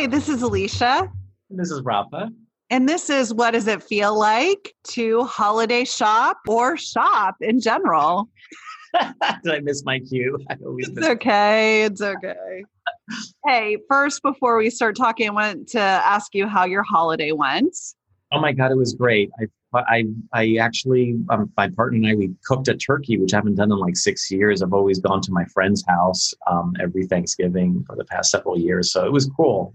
Hi, this is Alicia. And this is Rafa. And this is What Does It Feel Like to Holiday Shop or Shop in general? Did I miss my cue? It's okay. Hey, first, before we start talking, I want to ask you how your holiday went. Oh my God, it was great. I actually, my partner and I, we cooked a turkey, which I haven't done in like 6 years. I've always gone to my friend's house every Thanksgiving for the past several years. So it was cool.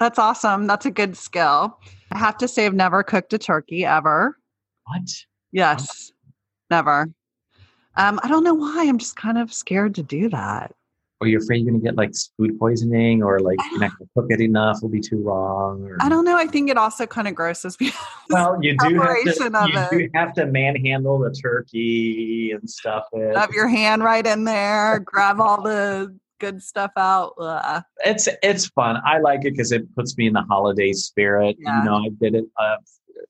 That's awesome. That's a good skill. I have to say I've never cooked a turkey ever. What? Yes, never. I don't know why. I'm just kind of scared to do that. Or you're afraid you're going to get like food poisoning or like you're not going to cook it enough, it'll be too wrong. Or... I don't know. I think it also kind of grosses me. Well, you do have to manhandle the turkey and stuff it. Have your hand right in there. Grab all the good stuff out. Ugh. It's fun. I like it because it puts me in the holiday spirit. Yeah. You know, I did it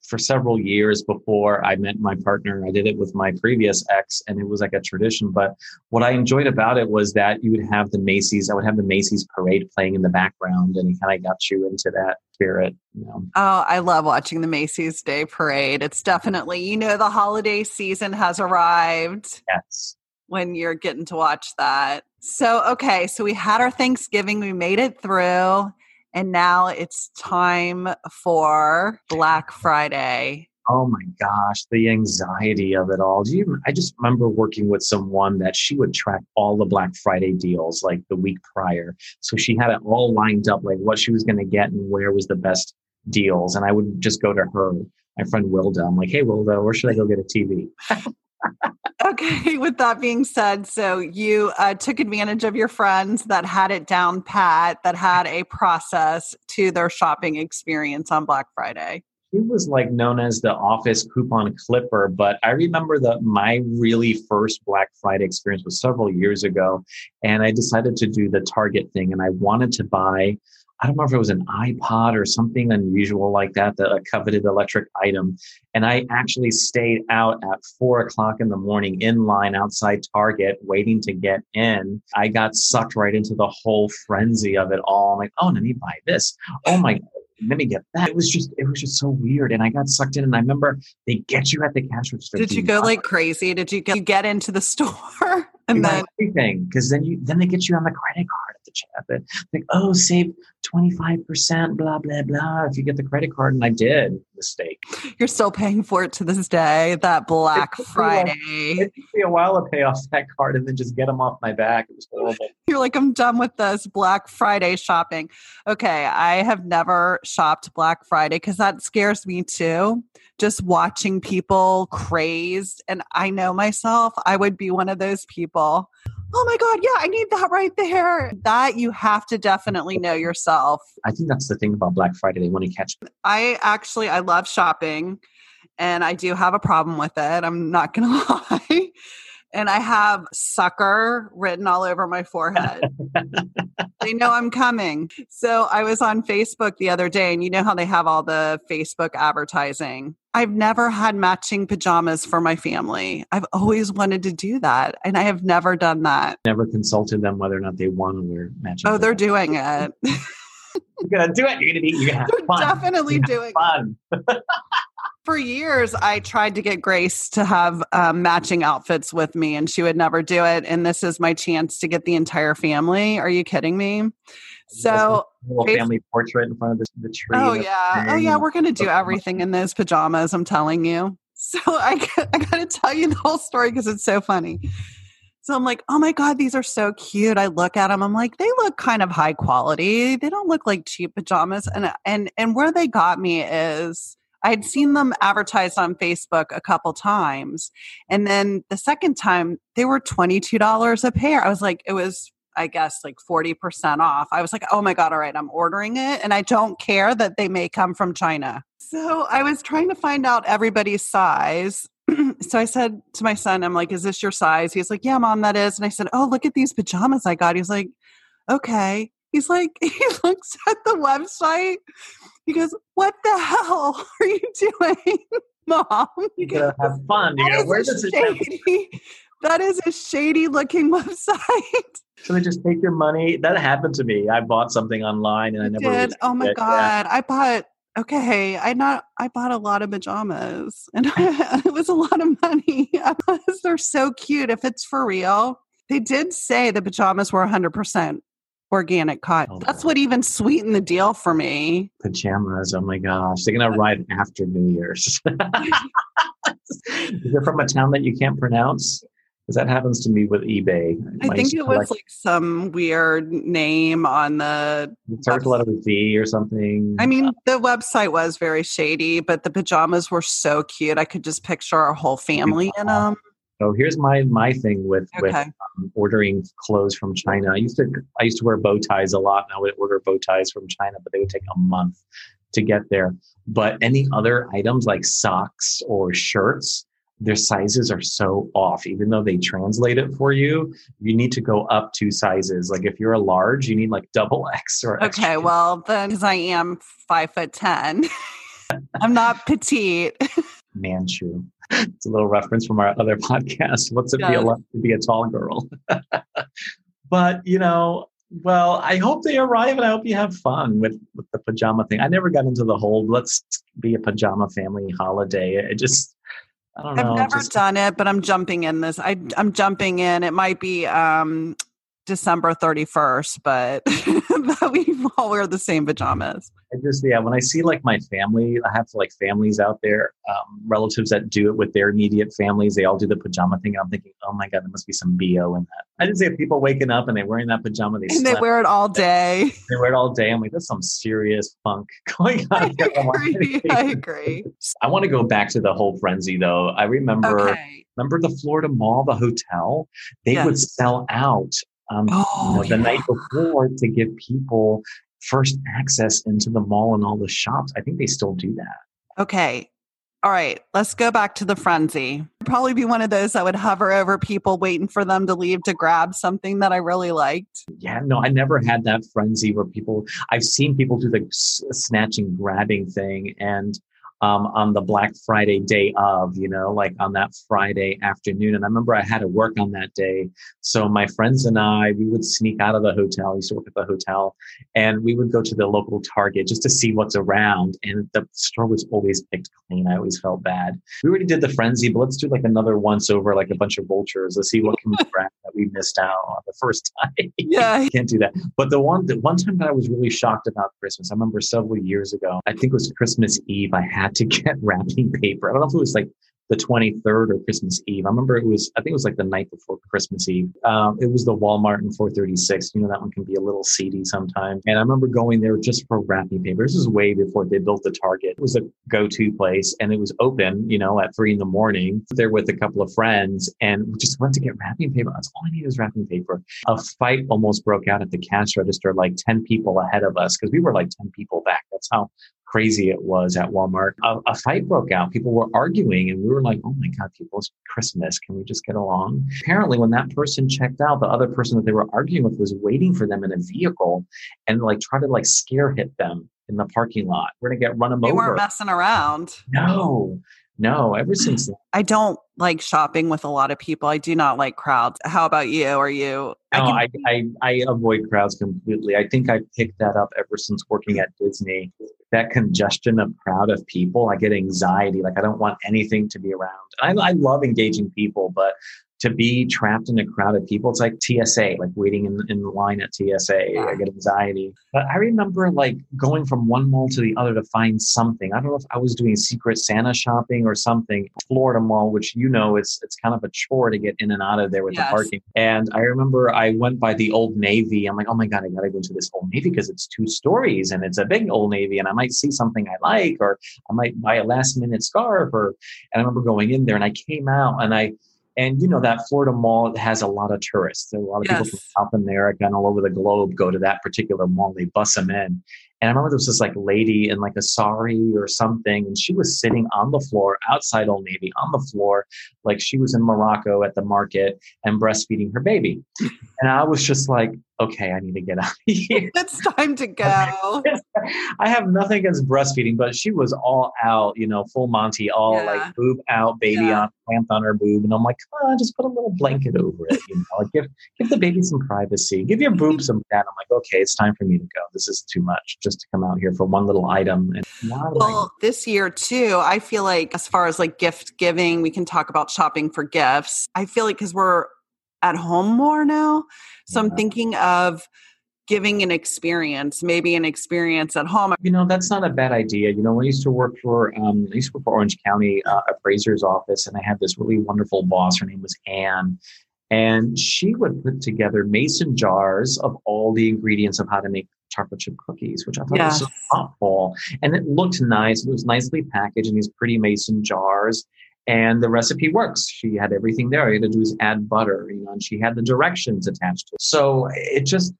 for several years before I met my partner. I did it with my previous ex and it was like a tradition. But what I enjoyed about it was that you would have I would have the Macy's parade playing in the background and it kind of got you into that spirit. You know? Oh, I love watching the Macy's Day Parade. It's definitely, you know, the holiday season has arrived. Yes. When you're getting to watch that. So, okay. So we had our Thanksgiving, we made it through. And now it's time for Black Friday. Oh my gosh, the anxiety of it all. I just remember working with someone that she would track all the Black Friday deals like the week prior. So she had it all lined up, like what she was going to get and where was the best deals. And I would just go to her, my friend Wilda. I'm like, hey, Wilda, where should I go get a TV? Okay, with that being said, so you took advantage of your friends that had it down pat, that had a process to their shopping experience on Black Friday. She was like known as the office coupon clipper, but I remember that my really first Black Friday experience was several years ago, and I decided to do the Target thing, and I wanted to buy... I don't know if it was an iPod or something unusual like that, a coveted electric item. And I actually stayed out at 4:00 in the morning in line outside Target waiting to get in. I got sucked right into the whole frenzy of it all. I'm like, oh, let me buy this. Oh my God, let me get that. It was just so weird. And I got sucked in. And I remember they get you at the cash register. Did you go like crazy? Did you get into the store? And then everything, because then they get you on the credit card at the chat. Like, oh, save 25%, blah blah blah, if you get the credit card. And I did mistake. You're still paying for it to this day. That Black Friday. It took me a while to pay off that card and then just get them off my back. It was horrible. You're like, I'm done with this Black Friday shopping. Okay, I have never shopped Black Friday because that scares me too. Just watching people crazed, and I know myself. I would be one of those people. Oh my God, yeah, I need that right there. That you have to definitely know yourself. I think that's the thing about Black Friday. They want to catch you. I love shopping and I do have a problem with it. I'm not going to lie. And I have sucker written all over my forehead. They know I'm coming. So I was on Facebook the other day and you know how they have all the Facebook advertising. I've never had matching pajamas for my family. I've always wanted to do that. And I have never done that. Never consulted them whether or not they want to wear matching. Oh, they're doing it. You're going to do it. You're going to eat. You're going to have fun. They're definitely doing it. For years, I tried to get Grace to have matching outfits with me and she would never do it. And this is my chance to get the entire family. Are you kidding me? So little family portrait in front of the tree. Oh, yeah. Thing. Oh, yeah. We're going to do everything in those pajamas. I'm telling you. So I got to tell you the whole story because it's so funny. So I'm like, oh my God, these are so cute. I look at them. I'm like, they look kind of high quality. They don't look like cheap pajamas. And where they got me is... I'd seen them advertised on Facebook a couple times. And then the second time, they were $22 a pair. I was like, it was, I guess, like 40% off. I was like, oh my God, all right, I'm ordering it. And I don't care that they may come from China. So I was trying to find out everybody's size. So I said to my son, I'm like, is this your size? He's like, yeah, Mom, that is. And I said, oh, look at these pajamas I got. He's like, okay. He's like, he looks at the website. He goes, what the hell are you doing, Mom? You gotta have fun. You gotta wear this. Shady That is a shady looking website. So they just take your money. That happened to me. I bought something online and I never did. Oh my God. Yeah. I bought a lot of pajamas and it was a lot of money. They're so cute. If it's for real, they did say the pajamas were 100% organic cotton. Oh, that's what even sweetened the deal for me. Pajamas. Oh my gosh. They're going to arrive after New Year's. Is it from a town that you can't pronounce? Because that happens to me with eBay. I think it was like some weird name on the... It starts with a letter Z or something. I mean, the website was very shady, but the pajamas were so cute. I could just picture our whole family in them. So here's my thing with ordering clothes from China. I used to wear bow ties a lot, and I would order bow ties from China, but they would take a month to get there. But any other items like socks or shirts, their sizes are so off. Even though they translate it for you, you need to go up 2 sizes. Like if you're a large, you need like double X or extra. Okay, well, then because I am 5'10", I'm not petite. Manchu. It's a little reference from our other podcast. What's it feel like to be a tall girl? But, well, I hope they arrive and I hope you have fun with the pajama thing. I never got into the whole let's be a pajama family holiday. It just... I don't know. I've never done it, but I'm jumping in this. I'm jumping in. It might be December 31st, but we all wear the same pajamas. I just, when I see like my family, I have like families out there, relatives that do it with their immediate families. They all do the pajama thing. And I'm thinking, oh my God, there must be some BO in that. I just see people waking up and they're wearing that pajama. They wear it all day. They wear it all day. I'm like, that's some serious funk going on. I agree. I want to go back to the whole frenzy though. I remember, the Florida mall, the hotel, they would sell out the night before to give people first access into the mall and all the shops. I think they still do that. Okay. All right. Let's go back to the frenzy. Probably be one of those that would hover over people waiting for them to leave to grab something that I really liked. Yeah, no, I never had that frenzy where I've seen people do the snatching, grabbing thing. And on the Black Friday day of, like on that Friday afternoon. And I remember I had to work on that day. So my friends and I, we would sneak out of the hotel. I used to work at the hotel and we would go to the local Target just to see what's around. And the store was always picked clean. I always felt bad. We already did the frenzy, but let's do like another once over, like a bunch of vultures. Let's see what can we grab that we missed out on the first time. Yeah. Can't do that. But the one time that I was really shocked about Christmas, I remember several years ago, I think it was Christmas Eve. I had to get wrapping paper. I don't know if it was like the 23rd or Christmas Eve. I remember I think it was like the night before Christmas Eve. It was the Walmart in 436. That one can be a little seedy sometimes. And I remember going there just for wrapping paper. This is way before they built the Target. It was a go-to place and it was open, at 3 a.m. There with a couple of friends and we just went to get wrapping paper. That's all I needed was wrapping paper. A fight almost broke out at the cash register, like 10 people ahead of us because we were like 10 people back. That's how crazy it was at Walmart. A fight broke out. People were arguing and we were like, oh my God, people, it's Christmas. Can we just get along? Apparently when that person checked out, the other person that they were arguing with was waiting for them in a vehicle and tried to scare hit them in the parking lot. We're going to run them over. They weren't messing around. No. Ever since then. I don't like shopping with a lot of people. I do not like crowds. How about you? I avoid crowds completely. I think I picked that up ever since working at Disney. That congestion of crowd of people, I get anxiety. Like I don't want anything to be around. I love engaging people, but to be trapped in a crowd of people, it's like TSA, like waiting in line at TSA. Yeah. I get anxiety. But I remember going from one mall to the other to find something. I don't know if I was doing Secret Santa shopping or something. Florida Mall, which it's kind of a chore to get in and out of there with the parking. And I remember I went by the Old Navy. I'm like, oh my God, I gotta go to this Old Navy because it's 2 stories and it's a big Old Navy and I might see something I like or I might buy a last minute scarf. And I remember going in there and I came out and that Florida mall has a lot of tourists. There are a lot of people from South America and all over the globe go to that particular mall. They bus them in. And I remember there was this lady in a sari or something. And she was sitting on the floor outside Old Navy on the floor. Like she was in Morocco at the market and breastfeeding her baby. And I was just like, okay, I need to get out of here. It's time to go. I have nothing against breastfeeding, but she was all out, you know, full Monty, all like boob out, baby on, clamped on her boob. And I'm like, come on, just put a little blanket over it. You know, like give the baby some privacy, give your boob some fat. I'm like, okay, it's time for me to go. This is too much just to come out here for one little item. And this year too, I feel like as far as like gift giving, we can talk about shopping for gifts. I feel like because we're at home more now. So I'm thinking of giving an experience, maybe an experience at home. You know, that's not a bad idea. You know, when I used to work for, Orange County appraiser's office, and I had this really wonderful boss. Her name was Anne. And she would put together mason jars of all the ingredients of how to make chocolate chip cookies, which I thought was so thoughtful. And it looked nice. It was nicely packaged in these pretty mason jars. And the recipe works. She had everything there. All you had to do is add butter, you know, and she had the directions attached to it. So it just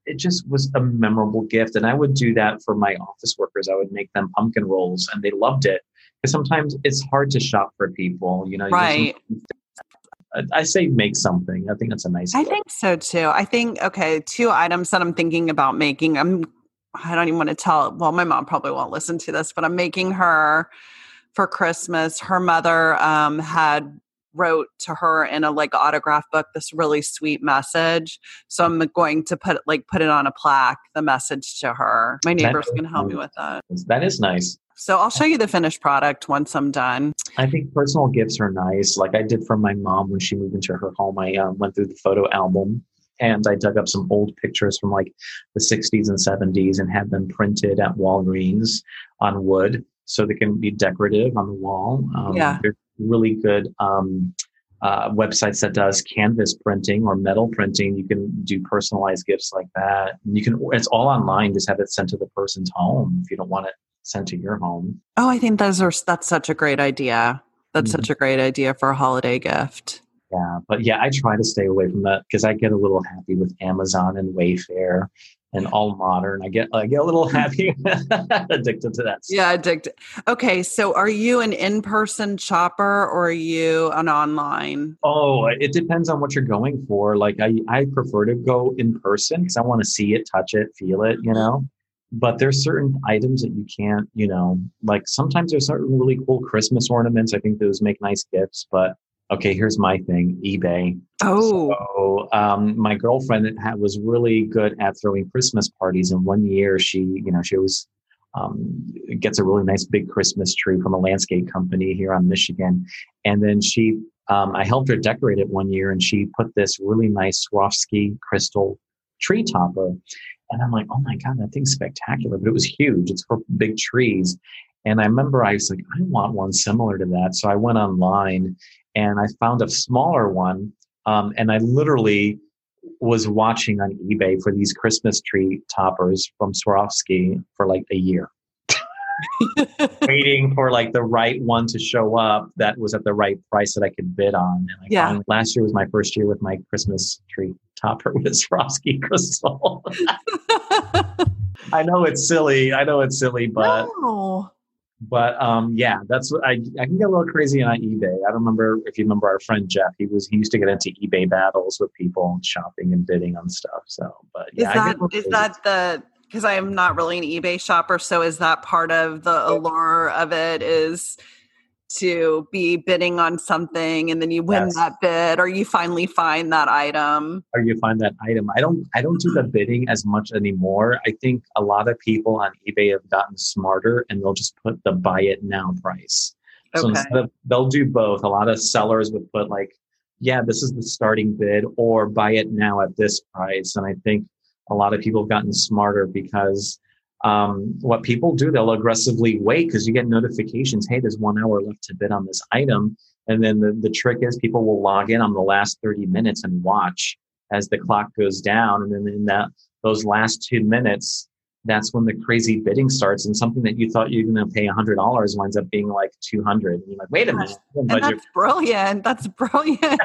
was a memorable gift. And I would do that for my office workers. I would make them pumpkin rolls and they loved it. Because sometimes it's hard to shop for people, you know. Right. I say make something. I think that's a nice gift. I think so too. I think, okay, two items that I'm thinking about making. I don't even want to tell. Well, my mom probably won't listen to this, but I'm making her... for Christmas, her mother had wrote to her in a like autograph book this really sweet message. So I'm going to put it on a plaque, the message to her. My neighbors can help me with that. That is nice. So I'll show you the finished product once I'm done. I think personal gifts are nice. Like I did for my mom when she moved into her home. I went through the photo album. And I dug up some old pictures from like the 60s and 70s and had them printed at Walgreens on wood so they can be decorative on the wall. There's really good websites that does canvas printing or metal printing. You can do personalized gifts like that. And you can, it's all online. Just have it sent to the person's home if you don't want it sent to your home. Oh, I think that's such a great idea. That's such a great idea for a holiday gift. Yeah, but yeah, I try to stay away from that because I get a little happy with Amazon and Wayfair and All Modern. I get a little happy addicted to that. Yeah, addicted. Okay, so are you an in-person shopper or are you an online? Oh, it depends on what you're going for. Like I prefer to go in person because I want to see it, touch it, feel it, you know. But there's certain items that you can't, you know, like sometimes there's certain really cool Christmas ornaments. I think those make nice gifts, but okay, here's my thing, eBay. Oh, so, my girlfriend was really good at throwing Christmas parties. And one year she always gets a really nice big Christmas tree from a landscape company here on Michigan. And then she, I helped her decorate it one year and she put this really nice Swarovski crystal tree topper. And I'm like, oh my God, that thing's spectacular, but it was huge. It's for big trees. And I remember I was like, I want one similar to that. So I went online and I found a smaller one. And I literally was watching on eBay for these Christmas tree toppers from Swarovski for like a year. Waiting for like the right one to show up that was at the right price that I could bid on. And finally, last year was my first year with my Christmas tree topper with Swarovski crystal. I know it's silly, but... No. But that's what I can get a little crazy on eBay. I remember, if you remember our friend Jeff, he used to get into eBay battles with people shopping and bidding on stuff. So, but yeah, because I am not really an eBay shopper. So is that part of the allure of it is to be bidding on something and then you win that bid or you finally find that item? I don't do the bidding as much anymore. I think a lot of people on eBay have gotten smarter and they'll just put the buy it now price. Okay. So instead of, they'll do both. A lot of sellers would put like, yeah, this is the starting bid or buy it now at this price. And I think a lot of people have gotten smarter because what people do, they'll aggressively wait because you get notifications. Hey, there's 1 hour left to bid on this item. And then the trick is people will log in on the last 30 minutes and watch as the clock goes down. And then in those last 2 minutes, that's when the crazy bidding starts. And something that you thought you're going to pay $100 winds up being like $200. And you're like, wait a minute. And that's brilliant. That's brilliant.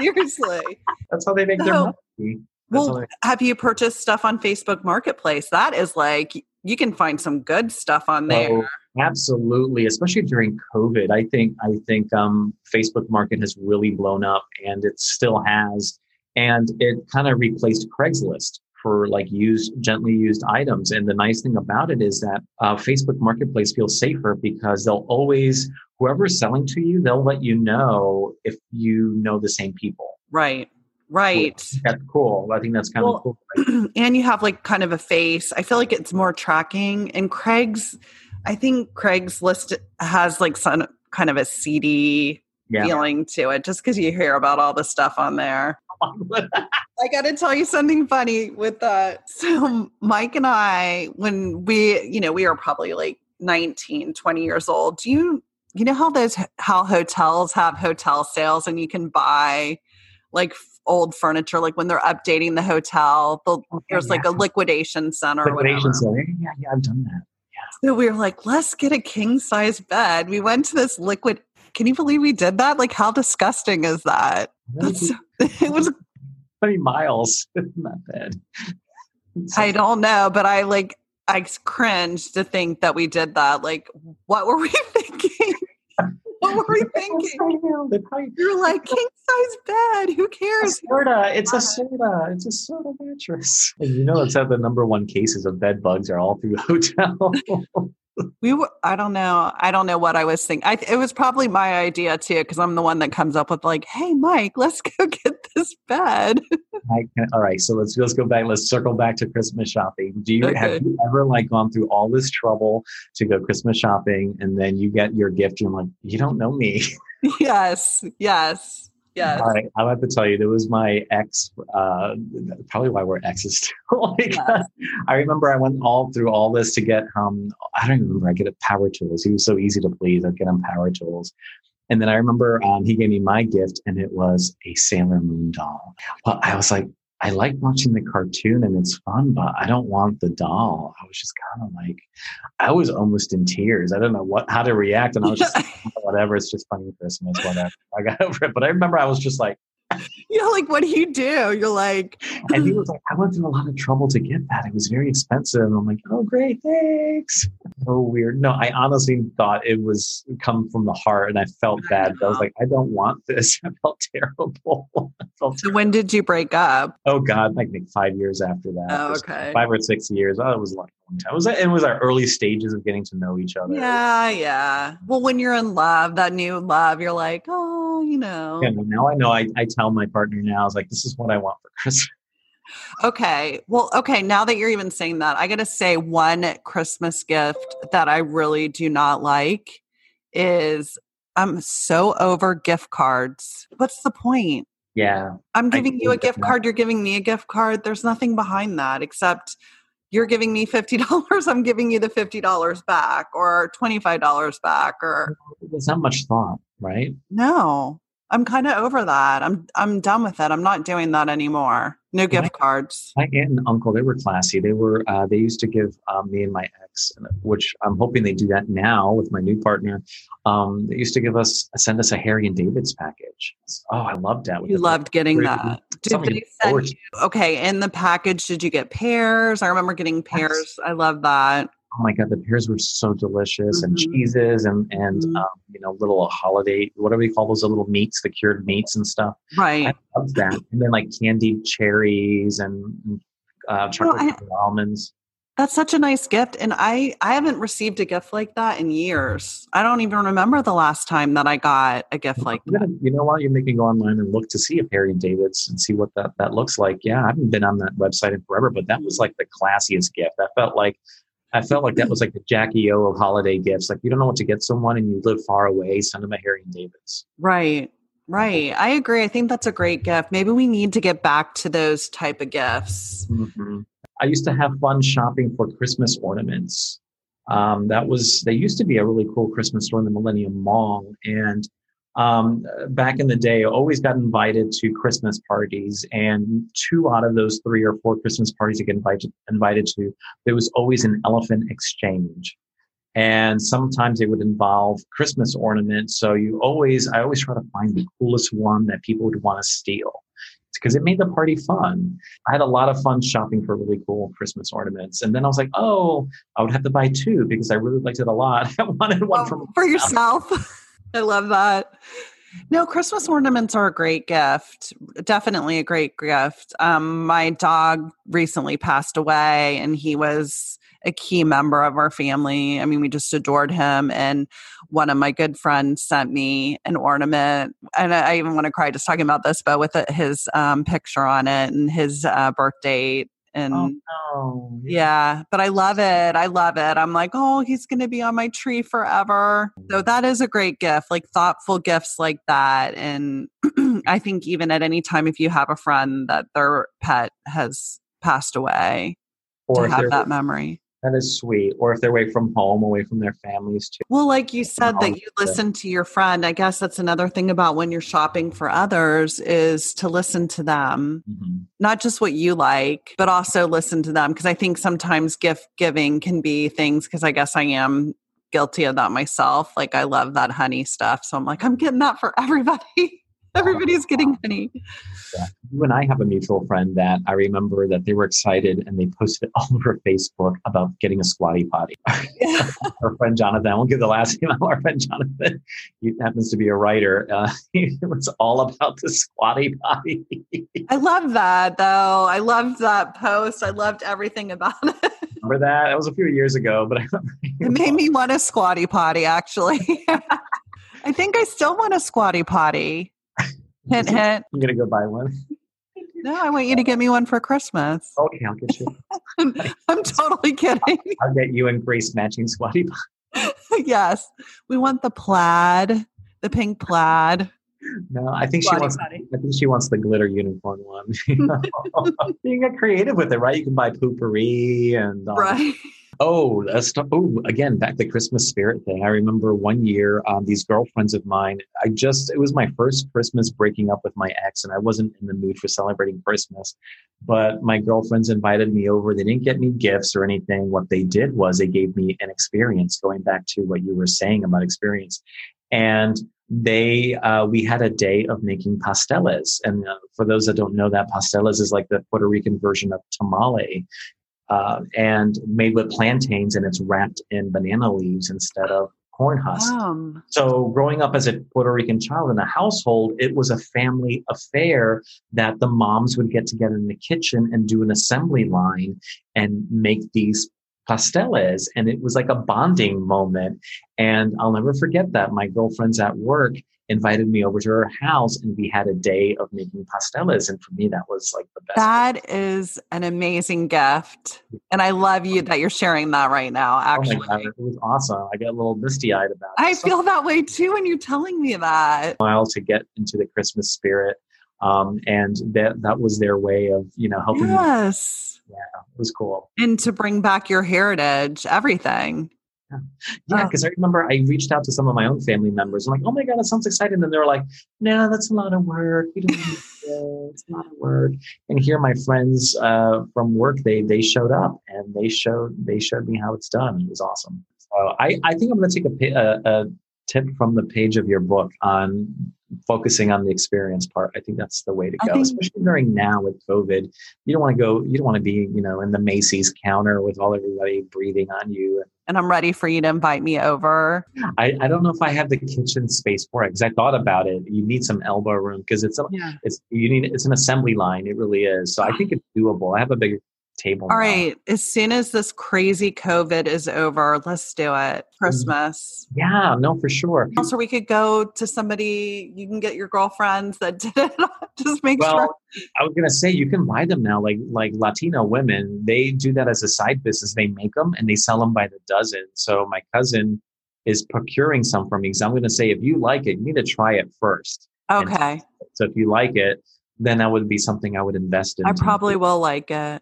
Seriously. That's how they make their money. Well, have you purchased stuff on Facebook Marketplace? That is like, you can find some good stuff on there. Oh, absolutely. Especially during COVID. I think Facebook Market has really blown up and it still has. And it kind of replaced Craigslist for like used, gently used items. And the nice thing about it is that Facebook Marketplace feels safer because they'll always, whoever's selling to you, they'll let you know if you know the same people. Right. Right. That's cool. I think that's kind of cool. Right? And you have like kind of a face. I feel like it's more tracking. And Craigslist has like some kind of a seedy feeling to it, just because you hear about all the stuff on there. I got to tell you something funny with that. So Mike and I, when we were probably like 19, 20 years old. Do you know how hotels have hotel sales and you can buy like old furniture, like when they're updating the hotel, there's like a liquidation center. Liquidation center. Yeah, I've done that. Yeah. So we were like, let's get a king size bed. We went to this liquid. Can you believe we did that? Like, how disgusting is that? It was 20 miles. Not bad. I don't know, but I cringed to think that we did that. Like, what were we thinking? What were we thinking? You're like, king size bed. Who cares? It's a soda mattress. And you know, it's had the number one cases of bed bugs are all through hotels. I don't know what I was thinking. It was probably my idea too, because I'm the one that comes up with like, hey, Mike, let's go get this bed. All right. So let's go back. Let's circle back to Christmas shopping. Have you ever like gone through all this trouble to go Christmas shopping and then you get your gift and you're like, you don't know me? Yes. All right, I'll have to tell you, there was my ex, probably why we're exes still. I remember I went all through all this to get, I don't even remember, I get him power tools. He was so easy to please. I'd get him power tools. And then I remember he gave me my gift and it was a Sailor Moon doll. Well, I was like, I like watching the cartoon and it's fun, but I don't want the doll. I was just kind of like, I was almost in tears. I don't know how to react. And I was just like, whatever, it's just funny Christmas, whatever. I got over it. But I remember I was just like, yeah, like, what do you do? You're like, and he was like, I went through a lot of trouble to get that. It was very expensive. And I'm like, oh, great, thanks. So weird. No, I honestly thought it was come from the heart, and I felt bad. I was like, I don't want this. I felt terrible. So when did you break up? Oh God, like 5 years after that. Oh, okay. 5 or 6 years. Oh, it was like a long time. It was our early stages of getting to know each other. Yeah. Well, when you're in love, that new love, you're like, oh, you know. Yeah, now I know. I tell my partner now, I was like, this is what I want for Christmas. Okay. Well, okay. Now that you're even saying that, I got to say one Christmas gift that I really do not like is I'm so over gift cards. What's the point? Yeah. I'm giving you a gift card. You're giving me a gift card. There's nothing behind that except you're giving me $50. I'm giving you the $50 back or $25 back or. There's not much thought, right? No. I'm kind of over that. I'm done with it. I'm not doing that anymore. No gift cards. My aunt and uncle, they were classy. They were they used to give me and my ex, which I'm hoping they do that now with my new partner. They used to send us a Harry and David's package. Oh, I loved that. You loved getting that. Did they send you? Okay, in the package, did you get pears? I remember getting pears. I love that. Oh my God, the pears were so delicious, and cheeses and little holiday, whatever you call those, the little meats, the cured meats and stuff. Right. I love that. And then like candied cherries and chocolate almonds. That's such a nice gift. And I haven't received a gift like that in years. I don't even remember the last time that I got a gift like that. You know what? You make me go online and look to see if Harry and David's and see what that looks like. Yeah, I haven't been on that website in forever, but that was like the classiest gift. I felt like that was like the Jackie O of holiday gifts. Like you don't know what to get someone and you live far away, send them a Harry and David's. Right. I agree. I think that's a great gift. Maybe we need to get back to those type of gifts. Mm-hmm. I used to have fun shopping for Christmas ornaments. There used to be a really cool Christmas store in the Millennium Mall. And back in the day, I always got invited to Christmas parties, and 2 out of those 3 or 4 Christmas parties I get invited to, there was always an elephant exchange. And sometimes it would involve Christmas ornaments. So I always try to find the coolest one that people would want to steal, because it made the party fun. I had a lot of fun shopping for really cool Christmas ornaments. And then I was like, oh, I would have to buy 2 because I really liked it a lot. I wanted one for yourself. I love that. No, Christmas ornaments are a great gift. Definitely a great gift. My dog recently passed away, and he was a key member of our family. I mean, we just adored him. And one of my good friends sent me an ornament. And I even want to cry just talking about this, but with his picture on it and his birth date. And yeah, but I love it. I'm like, oh, he's going to be on my tree forever. So that is a great gift, like thoughtful gifts like that. And I think even at any time, if you have a friend that their pet has passed away, or to have that memory. That is sweet. Or if they're away from home, away from their families too. Well, like you said, that you listen to your friend. I guess that's another thing about when you're shopping for others is to listen to them, mm-hmm. not just what you like, but also listen to them. Because I think sometimes gift giving can be things, because I guess I am guilty of that myself. Like I love that honey stuff. So I'm like, I'm getting that for everybody. Everybody's getting honey. Yeah. You and I have a mutual friend that I remember that they were excited and they posted all over Facebook about getting a squatty potty. Yeah. Our friend Jonathan, I won't give the last name out. Our friend Jonathan, he happens to be a writer. It was all about the squatty potty. I love that though. I loved that post. I loved everything about it. Remember that? That was a few years ago, but I remember it made me want a squatty potty actually. I think I still want a squatty potty. Hint, hint. I'm going to go buy one. No, I want you to get me one for Christmas. Okay, I'll get you. I'm totally kidding. I'll get you and Grace matching squatty potty. Yes. We want the plaid, the pink plaid. No, I think she wants the glitter unicorn one. You can get creative with it, right? You can buy poopery and right. Again, back to the Christmas spirit thing. I remember one year, these girlfriends of mine, it was my first Christmas breaking up with my ex, and I wasn't in the mood for celebrating Christmas, but my girlfriends invited me over. They didn't get me gifts or anything. What they did was they gave me an experience, going back to what you were saying about experience. And we had a day of making pasteles. And for those that don't know that, pasteles is like the Puerto Rican version of tamale. And made with plantains, and it's wrapped in banana leaves instead of corn husks. So growing up as a Puerto Rican child in a household, it was a family affair that the moms would get together in the kitchen and do an assembly line and make these pasteles. And it was like a bonding moment. And I'll never forget that. My girlfriends at work invited me over to her house, and we had a day of making pasteles. And for me, that was like the best. That is an amazing gift. And I love you that you're sharing that right now, actually. Oh my God, it was awesome. I get a little misty-eyed about it. I feel that way too when you're telling me that. While to get into the Christmas spirit. And that was their way of, helping. Yes. Me. Yeah, it was cool. And to bring back your heritage, everything. Yeah, because I remember I reached out to some of my own family members. I'm like, oh my God, that sounds exciting. And they're like, no, that's a lot of work. We don't need to. It's a lot of work. And here my friends from work, they showed up and they showed me how it's done. It was awesome. So I think I'm going to take a tip from the page of your book on focusing on the experience part. I think that's the way to go, especially during now with COVID. You don't want to be, in the Macy's counter with everybody breathing on you. And I'm ready for you to invite me over. I don't know if I have the kitchen space for it, because I thought about it. You need some elbow room because it's an assembly line. It really is. So I think it's doable. I have a bigger table. All right. As soon as this crazy COVID is over, let's do it. Christmas. Yeah, no, for sure. Also, we could go to somebody. You can get your girlfriends that did it. Just make sure. I was going to say, you can buy them now. Like Latino women, they do that as a side business. They make them and they sell them by the dozen. So my cousin is procuring some for me, because I'm going to say, if you like it, you need to try it first. Okay. So if you like it, then that would be something I would invest in. I probably will like it.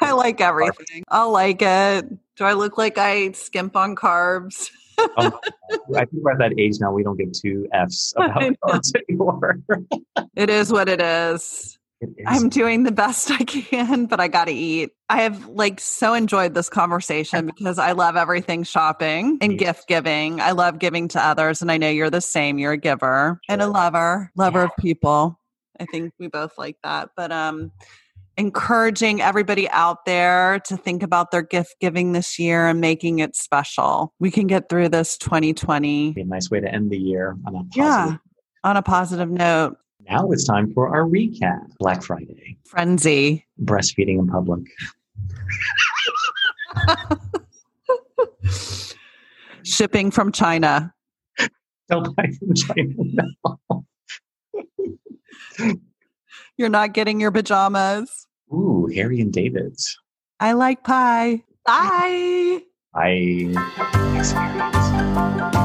I like everything. I'll like it. Do I look like I skimp on carbs? I think we're at that age now. We don't get two Fs about carbs anymore. It is what it is. I'm doing the best I can, but I got to eat. I have so enjoyed this conversation because I love everything shopping and gift giving. I love giving to others. And I know you're the same. You're a giver and a lover of people. I think we both like that. But, encouraging everybody out there to think about their gift giving this year and making it special. We can get through this 2020. Be a nice way to end the year on a positive. Yeah. On a positive note. Now it's time for our recap. Black Friday. Frenzy. Breastfeeding in public. Shipping from China. Don't buy from China, no. You're not getting your pajamas. Ooh, Harry and David's. I like pie. Bye. Bye. Experience.